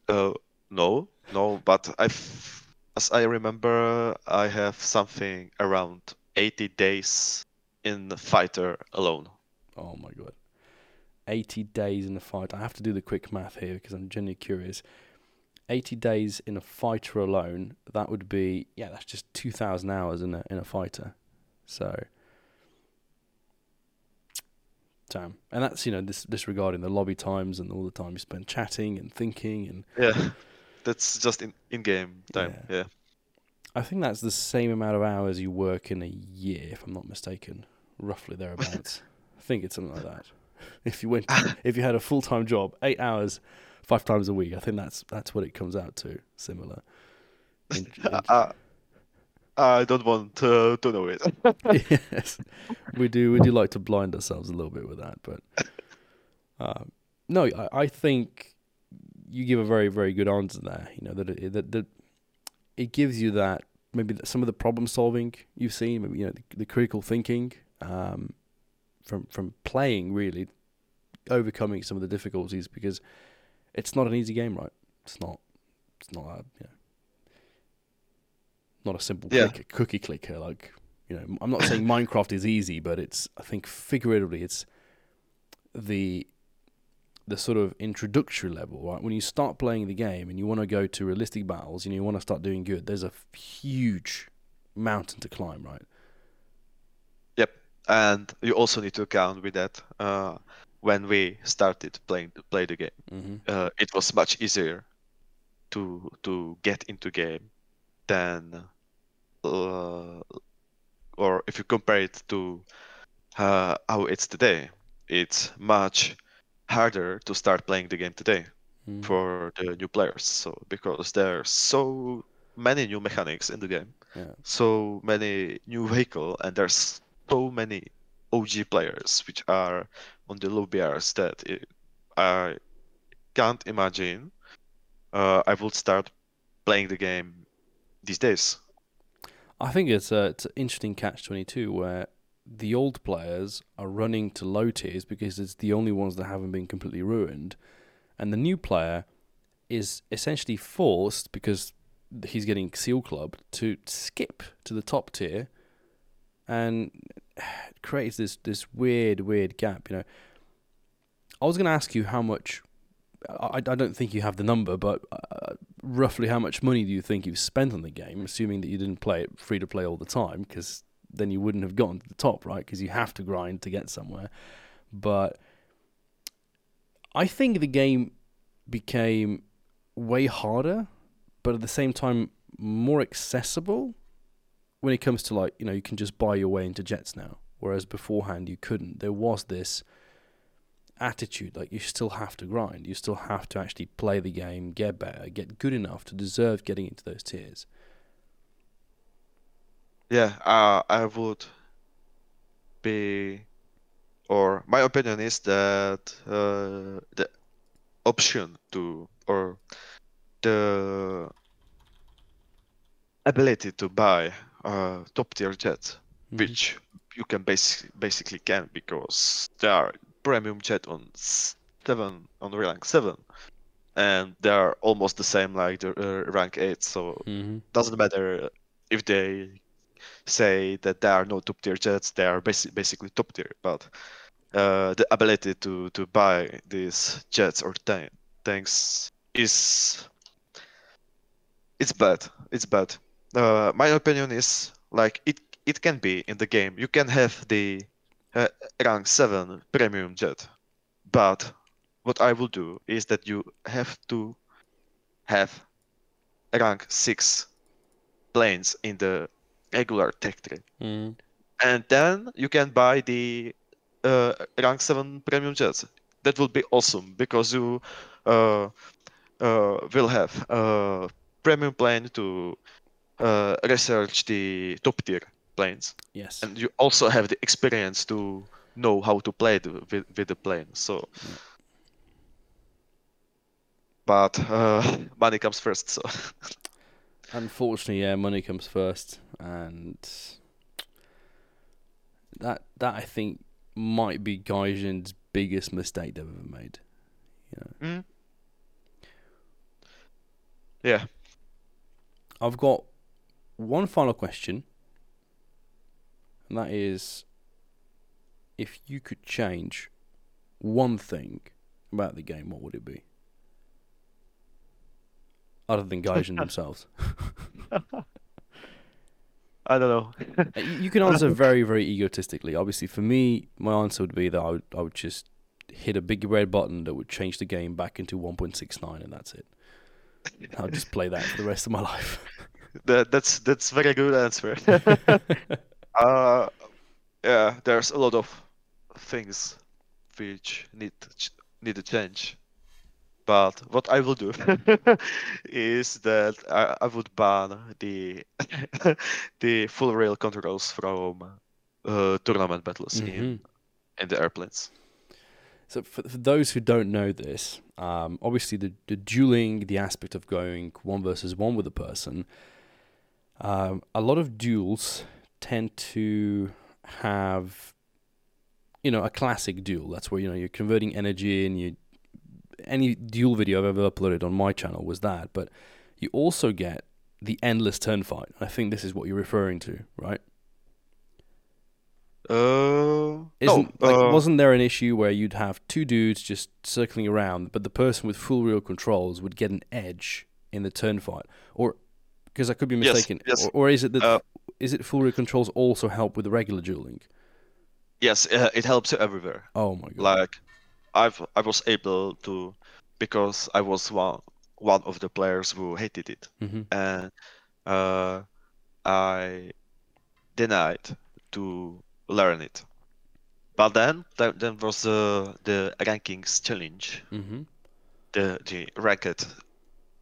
Uh, no. No, but I as I remember, I have something around eighty days in the fighter alone. Oh my god. eighty days in the fight. I have to do the quick math here because I'm genuinely curious. eighty days in a fighter alone, that would be, yeah, that's just two thousand hours in a, in a fighter. So, damn. And that's, you know, dis- disregarding the lobby times and all the time you spend chatting and thinking. And yeah, that's just in, in-game time, yeah. yeah. I think that's the same amount of hours you work in a year, if I'm not mistaken. Roughly thereabouts. I think it's something like that. If you went, if you had a full-time job, eight hours, five times a week, I think that's that's what it comes out to. Similar. In, in... Uh, I don't want to, to know it. Yes, we do. We do like to blind ourselves a little bit with that, but um, no, I, I think you give a very, very good answer there. You know that it, that that it gives you that maybe some of the problem solving you've seen, maybe you know the, the critical thinking. Um, from from playing, really overcoming some of the difficulties, because it's not an easy game, right? It's not it's not a, you know, not a simple yeah. click, cookie clicker, like, you know, I'm not saying Minecraft is easy, but it's, I think figuratively it's the the sort of introductory level, right? When you start playing the game and you want to go to realistic battles and you want to start doing good, there's a huge mountain to climb, right? And you also need to account with that. Uh, when we started playing play the game, mm-hmm. uh, it was much easier to to get into game than, uh, or if you compare it to uh, how it's today, it's much harder to start playing the game today mm-hmm. for the new players. So because there are so many new mechanics in the game, yeah. so many new vehicles, and there's so many O G players which are on the low B Rs that it, I can't imagine uh, I would start playing the game these days. I think it's, a, it's an interesting catch twenty-two where the old players are running to low tiers because it's the only ones that haven't been completely ruined, and the new player is essentially forced, because he's getting seal clubbed, to skip to the top tier, and it creates this, this weird, weird gap, you know. I was going to ask you how much, I, I don't think you have the number, but uh, roughly how much money do you think you've spent on the game, assuming that you didn't play it free-to-play all the time, because then you wouldn't have gotten to the top, right? Because you have to grind to get somewhere. But I think the game became way harder, but at the same time more accessible, when it comes to, like, you know, you can just buy your way into jets now, whereas beforehand you couldn't. There was this attitude, like, you still have to grind. You still have to actually play the game, get better, get good enough to deserve getting into those tiers. Yeah, uh, I would be... Or my opinion is that uh, the option to... Or the ability to buy... Uh, top tier jet, mm-hmm. which you can basic, basically can, because there are premium jet on seven on rank seven, and they are almost the same like the uh, rank eight. So mm-hmm. doesn't matter if they say that there are no top tier jets; they are basic, basically top tier. But uh, the ability to, to buy these jets or tank, tanks is it's bad. It's bad. Uh, my opinion is, like, it it can be in the game. You can have the uh, rank seven premium jet, but what I will do is that you have to have rank six planes in the regular tech tree, mm. and then you can buy the uh, rank seven premium jets. That will be awesome, because you uh, uh, will have a premium plane to Uh, research the top tier planes. Yes. And you also have the experience to know how to play the, with, with the plane. So, yeah. But uh, money comes first. So, unfortunately, yeah, money comes first, and that that I think might be Gaijin's biggest mistake they've ever made. You know? mm. Yeah. I've got one final question, and that is, if you could change one thing about the game, what would it be? Other than Gaijin themselves. I don't know. You can answer very, very egotistically. Obviously, for me, my answer would be that I would, I would just hit a big red button that would change the game back into one point six nine, and that's it. I'll just play that for the rest of my life. That, that's that's very good answer. uh, yeah, there's a lot of things which need to ch- need to change. But what I will do is that I, I would ban the the full rail controls from uh, tournament battles mm-hmm. in, in the airplanes. So for, for those who don't know this, um, obviously the, the dueling, the aspect of going one versus one with a person, um, a lot of duels tend to have, you know, a classic duel. That's where, you know, you're converting energy and you... Any duel video I've ever uploaded on my channel was that, but you also get the endless turn fight. I think this is what you're referring to, right? Uh, Isn't, no, like, uh, wasn't there an issue where you'd have two dudes just circling around, but the person with full reel controls would get an edge in the turn fight? Or, because I could be mistaken, yes, yes. Or, or is it that uh, is it full reel controls also help with the regular dueling? Yes, uh, it helps everywhere. Oh my god! Like. I've, I was able to, because I was one one of the players who hated it, mm-hmm. and uh, I denied to learn it. But then there, there was the the rankings challenge, mm-hmm. the the ranked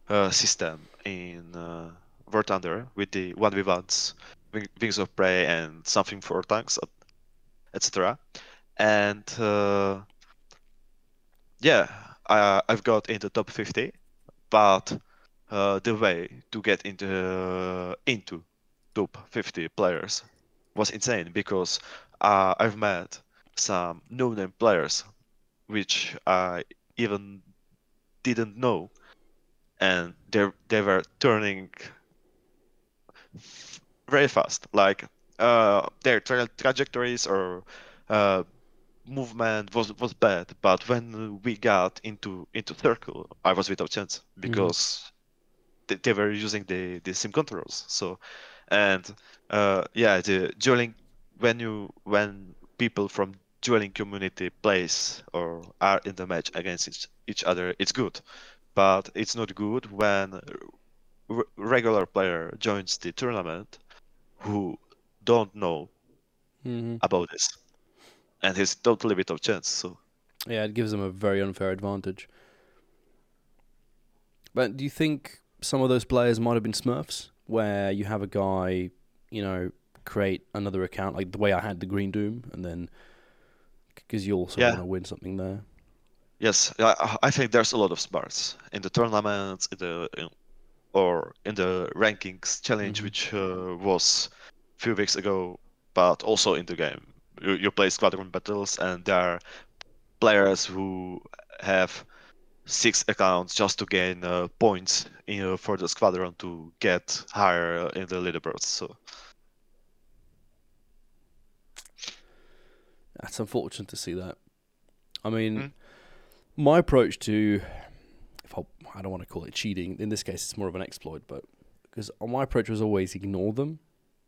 uh, system in uh, War Thunder with the one v ones, Wings of Prey, and something for tanks, et cetera. And uh, Yeah, I, I've got into top fifty, but uh, the way to get into uh, into top fifty players was insane, because uh, I've met some no-name players which I even didn't know, and they they were turning very fast, like uh, their tra- trajectories or. Uh, movement was was bad, but when we got into into circle, I was without chance, because mm. they, they were using the the sim controls. So, and uh yeah the dueling, when you when people from dueling community plays or are in the match against each, each other, it's good, but it's not good when re- regular player joins the tournament who don't know mm-hmm. about this. And he's totally bit of chance, so... Yeah, it gives him a very unfair advantage. But do you think some of those players might have been smurfs, where you have a guy, you know, create another account, like the way I had the Green Doom, and then... Because you also yeah. want to win something there. Yes, I, I think there's a lot of smarts in the tournaments, in the, in, or in the rankings challenge, mm-hmm. which uh, was a few weeks ago, but also in the game. You play squadron battles, and there are players who have six accounts just to gain uh, points in, uh, for the squadron to get higher in the leaderboards. So that's unfortunate to see that. I mean, mm-hmm. my approach to, if I, I don't want to call it cheating. In this case, it's more of an exploit, but because my approach was always ignore them,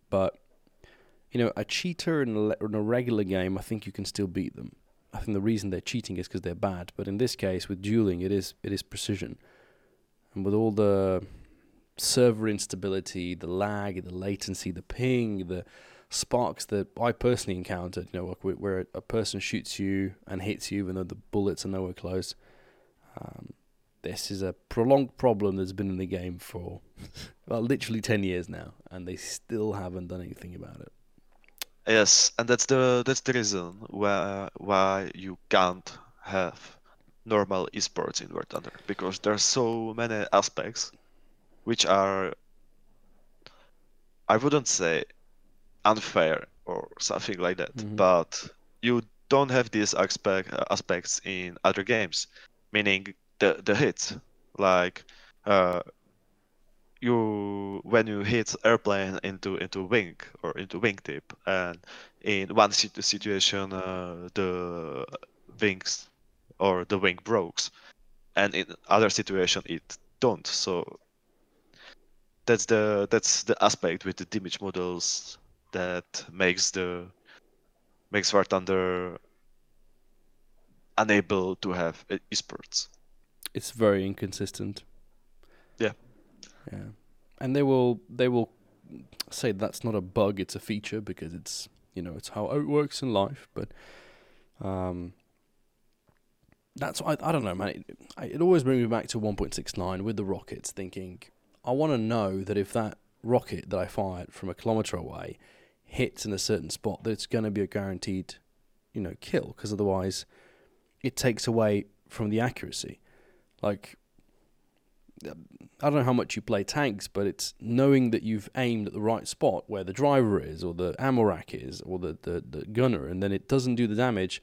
but. You know, a cheater in a regular game, I think you can still beat them. I think the reason they're cheating is because they're bad. But in this case, with dueling, it is it is precision. And with all the server instability, the lag, the latency, the ping, the sparks that I personally encountered, you know, like where a person shoots you and hits you even though the bullets are nowhere close. Um, this is a prolonged problem that's been in the game for, well, literally ten years now. And they still haven't done anything about it. Yes, and that's the that's the reason why why you can't have normal esports in War Thunder, because there's so many aspects which are, I wouldn't say unfair or something like that, mm-hmm. but you don't have these aspect aspects in other games, meaning the the hits, like uh, you when you hit airplane into into wing or into wingtip, and in one situation uh, the wings or the wing breaks, and in other situation it don't. So that's the that's the aspect with the damage models that makes the makes War Thunder unable to have esports. It's very inconsistent. Yeah. Yeah. And they will they will say that's not a bug, it's a feature, because it's, you know, it's how it works in life, but um that's I I don't know, man. It, it always brings me back to one point six nine with the rockets, thinking I want to know that if that rocket that I fired from a kilometer away hits in a certain spot, that it's going to be a guaranteed, you know, kill, because otherwise it takes away from the accuracy. Like, I don't know how much you play tanks, but it's knowing that you've aimed at the right spot where the driver is, or the ammo rack is, or the, the, the gunner, and then it doesn't do the damage.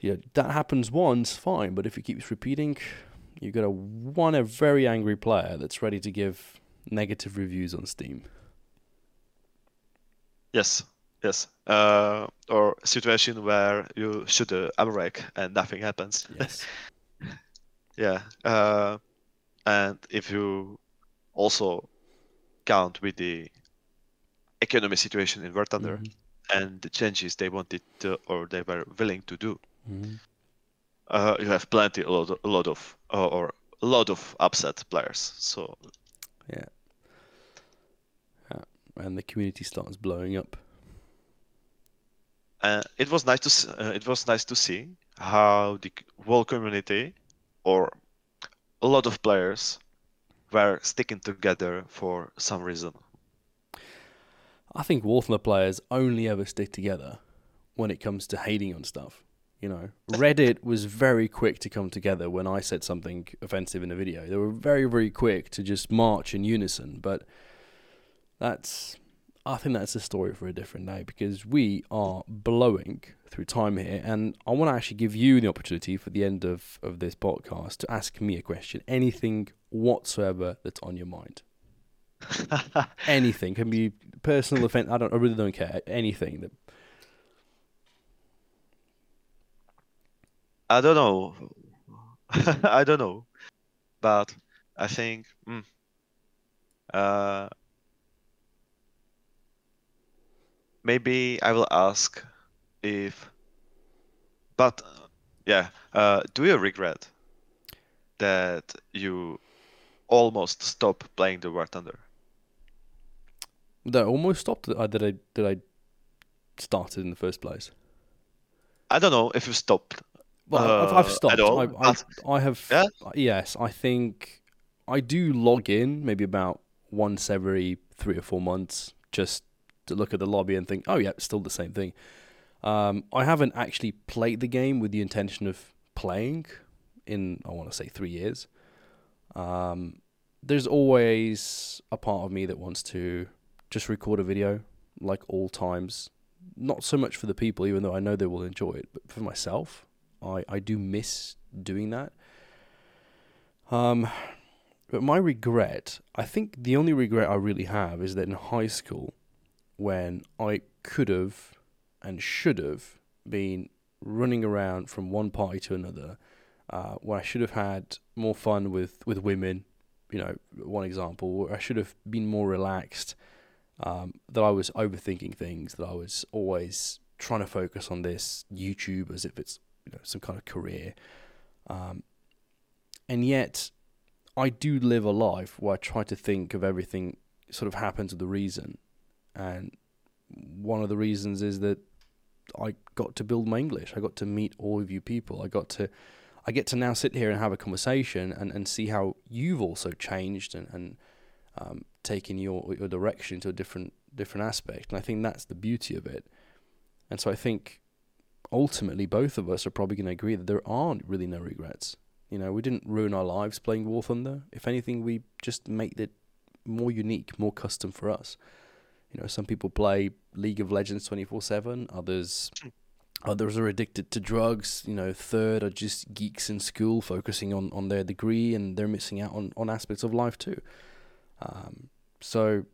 Yeah, that happens once, fine, but if it keeps repeating, you've got a one a very angry player that's ready to give negative reviews on Steam. Yes, yes. Uh, or situation where you shoot a ammo rack and nothing happens. Yes. Yeah, uh, and if you also count with the economic situation in War Thunder, mm-hmm. and the changes they wanted to, or they were willing to do, mm-hmm. uh, you have plenty a lot, a lot of uh, or a lot of upset players. So yeah. yeah, and the community starts blowing up. Uh, it was nice to uh, it was nice to see how the whole community, or a lot of players, were sticking together for some reason. I think War Thunder players only ever stick together when it comes to hating on stuff. You know, Reddit was very quick to come together when I said something offensive in a video. They were very, very quick to just march in unison. But that's, I think that's a story for a different day, because we are blowing through time here, and I want to actually give you the opportunity for the end of, of this podcast to ask me a question, anything whatsoever that's on your mind. Anything, can be personal offense, I don't, I really don't care, anything. That I don't know. I don't know, but I think mm, uh, maybe I will ask if, but uh, yeah, uh, do you regret that you almost stopped playing the War Thunder? That I almost stopped? Or did I did I started in the first place? I don't know if you stopped. Well, uh, I've, I've stopped. I, I, I have. Yeah? Yes, I think I do log in maybe about once every three or four months just to look at the lobby and think, oh yeah, it's still the same thing. Um, I haven't actually played the game with the intention of playing in, I want to say, three years. Um, there's always a part of me that wants to just record a video, like all times. Not so much for the people, even though I know they will enjoy it, but for myself, I, I do miss doing that. Um, but my regret, I think the only regret I really have is that in high school, when I could have and should have been running around from one party to another, uh, where I should have had more fun with, with women, you know, one example, where I should have been more relaxed, um, that I was overthinking things, that I was always trying to focus on this YouTube as if it's, you know, some kind of career. Um, and yet I do live a life where I try to think of everything sort of happens with a reason. And one of the reasons is that I got to build my English. I got to meet all of you people. I got to, I get to now sit here and have a conversation and, and see how you've also changed and, and um, taken your, your direction to a different different aspect. And I think that's the beauty of it. And so I think ultimately both of us are probably going to agree that there aren't really no regrets. You know, we didn't ruin our lives playing War Thunder. If anything, we just made it more unique, more custom for us. You know, some people play League of Legends twenty-four seven, others others are addicted to drugs, you know, third are just geeks in school focusing on, on their degree, and they're missing out on, on aspects of life too. Um, so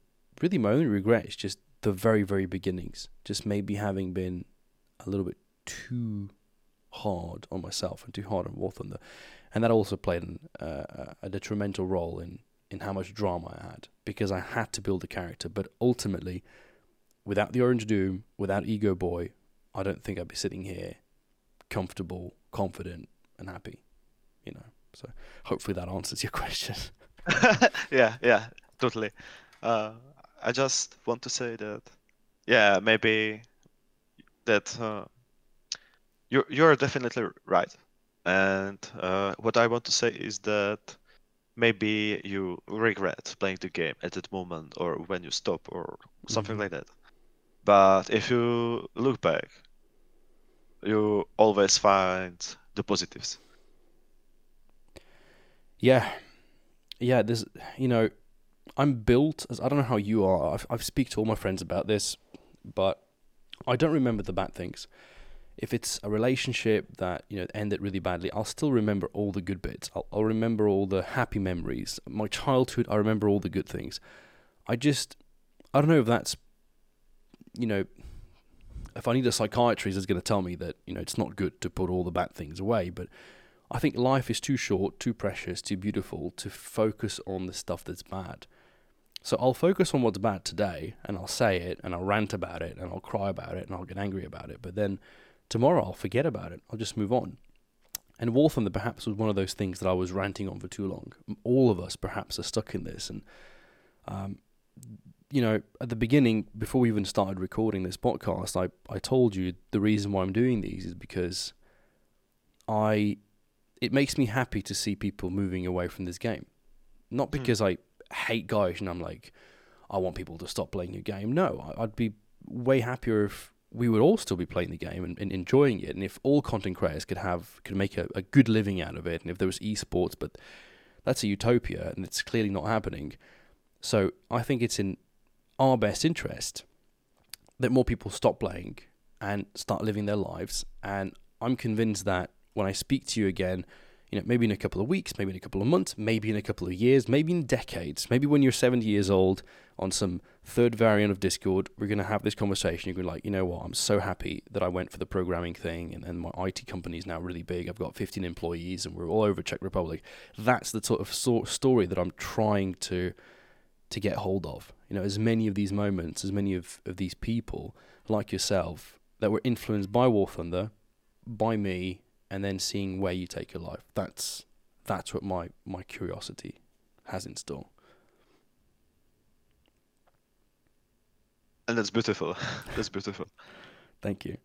really my only regret is just the very, very beginnings, just maybe having been a little bit too hard on myself and too hard on War Thunder. And that also played an, uh, a detrimental role in, in how much drama I had, because I had to build a character. But ultimately, without the Orange Doom, without Ego Boy, I don't think I'd be sitting here comfortable, confident, and happy, you know. So hopefully that answers your question. yeah, yeah, totally. Uh, I just want to say that, yeah, maybe that uh, you're, you're definitely right. And uh, what I want to say is that maybe you regret playing the game at that moment, or when you stop, or something mm-hmm. like that. But if you look back, you always find the positives. Yeah. Yeah, there's, you know, I'm built as, I don't know how you are. I've, I've speak to all my friends about this, but I don't remember the bad things. If it's a relationship that, you know, ended really badly, I'll still remember all the good bits. I'll, I'll remember all the happy memories. My childhood, I remember all the good things. I just, I don't know if that's, you know, if I need a psychiatrist that's going to tell me that, you know, it's not good to put all the bad things away. But I think life is too short, too precious, too beautiful to focus on the stuff that's bad. So I'll focus on what's bad today, and I'll say it, and I'll rant about it, and I'll cry about it, and I'll get angry about it. But then tomorrow I'll forget about it. I'll just move on. And War Thunder perhaps was one of those things that I was ranting on for too long. All of us perhaps are stuck in this. And, um, you know, at the beginning, before we even started recording this podcast, I, I told you the reason why I'm doing these is because I it makes me happy to see people moving away from this game. Not because mm. I hate Gaijin and I'm like, I want people to stop playing your game. No, I'd be way happier if we would all still be playing the game and, and enjoying it, and if all content creators could have could make a, a good living out of it, and if there was esports, but that's a utopia, and it's clearly not happening. So I think it's in our best interest that more people stop playing and start living their lives, and I'm convinced that when I speak to you again, you know, maybe in a couple of weeks, maybe in a couple of months, maybe in a couple of years, maybe in decades, maybe when you're seventy years old on some third variant of Discord, we're going to have this conversation. You're going to be like, you know what, I'm so happy that I went for the programming thing, and, and my I T company is now really big. I've got fifteen employees and we're all over Czech Republic. That's the sort of so- story that I'm trying to to get hold of. You know, as many of these moments, as many of, of these people like yourself that were influenced by War Thunder, by me, and then seeing where you take your life. That's that's what my, my curiosity has in store. And that's beautiful. That's beautiful. Thank you.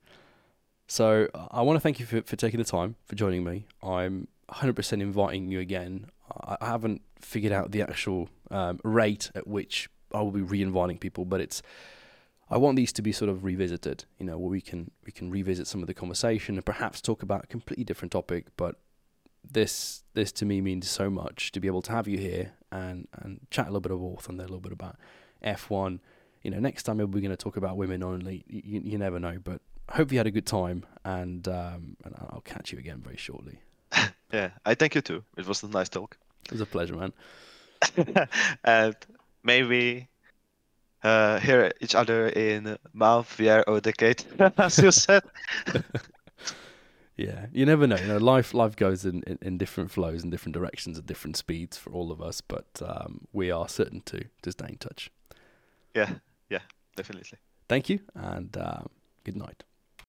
So I want to thank you for, for taking the time, for joining me. I'm one hundred percent inviting you again. I haven't figured out the actual um, rate at which I will be re-inviting people, but it's I want these to be sort of revisited, you know, where we can we can revisit some of the conversation and perhaps talk about a completely different topic. But this this to me means so much to be able to have you here and, and chat a little bit of War Thunder, a little bit about F one. You know, next time maybe we're going to talk about women only. You, you never know, but hope you had a good time, and um, and I'll catch you again very shortly. Yeah, I thank you too. It was a nice talk. It was a pleasure, man. And maybe Uh, hear each other in month, year, or decade, as you said. Yeah, you never know. You know, life life goes in, in, in different flows and different directions at different speeds for all of us, but um, we are certain to, to stay in touch. Yeah, yeah, definitely. Thank you, and uh, good night.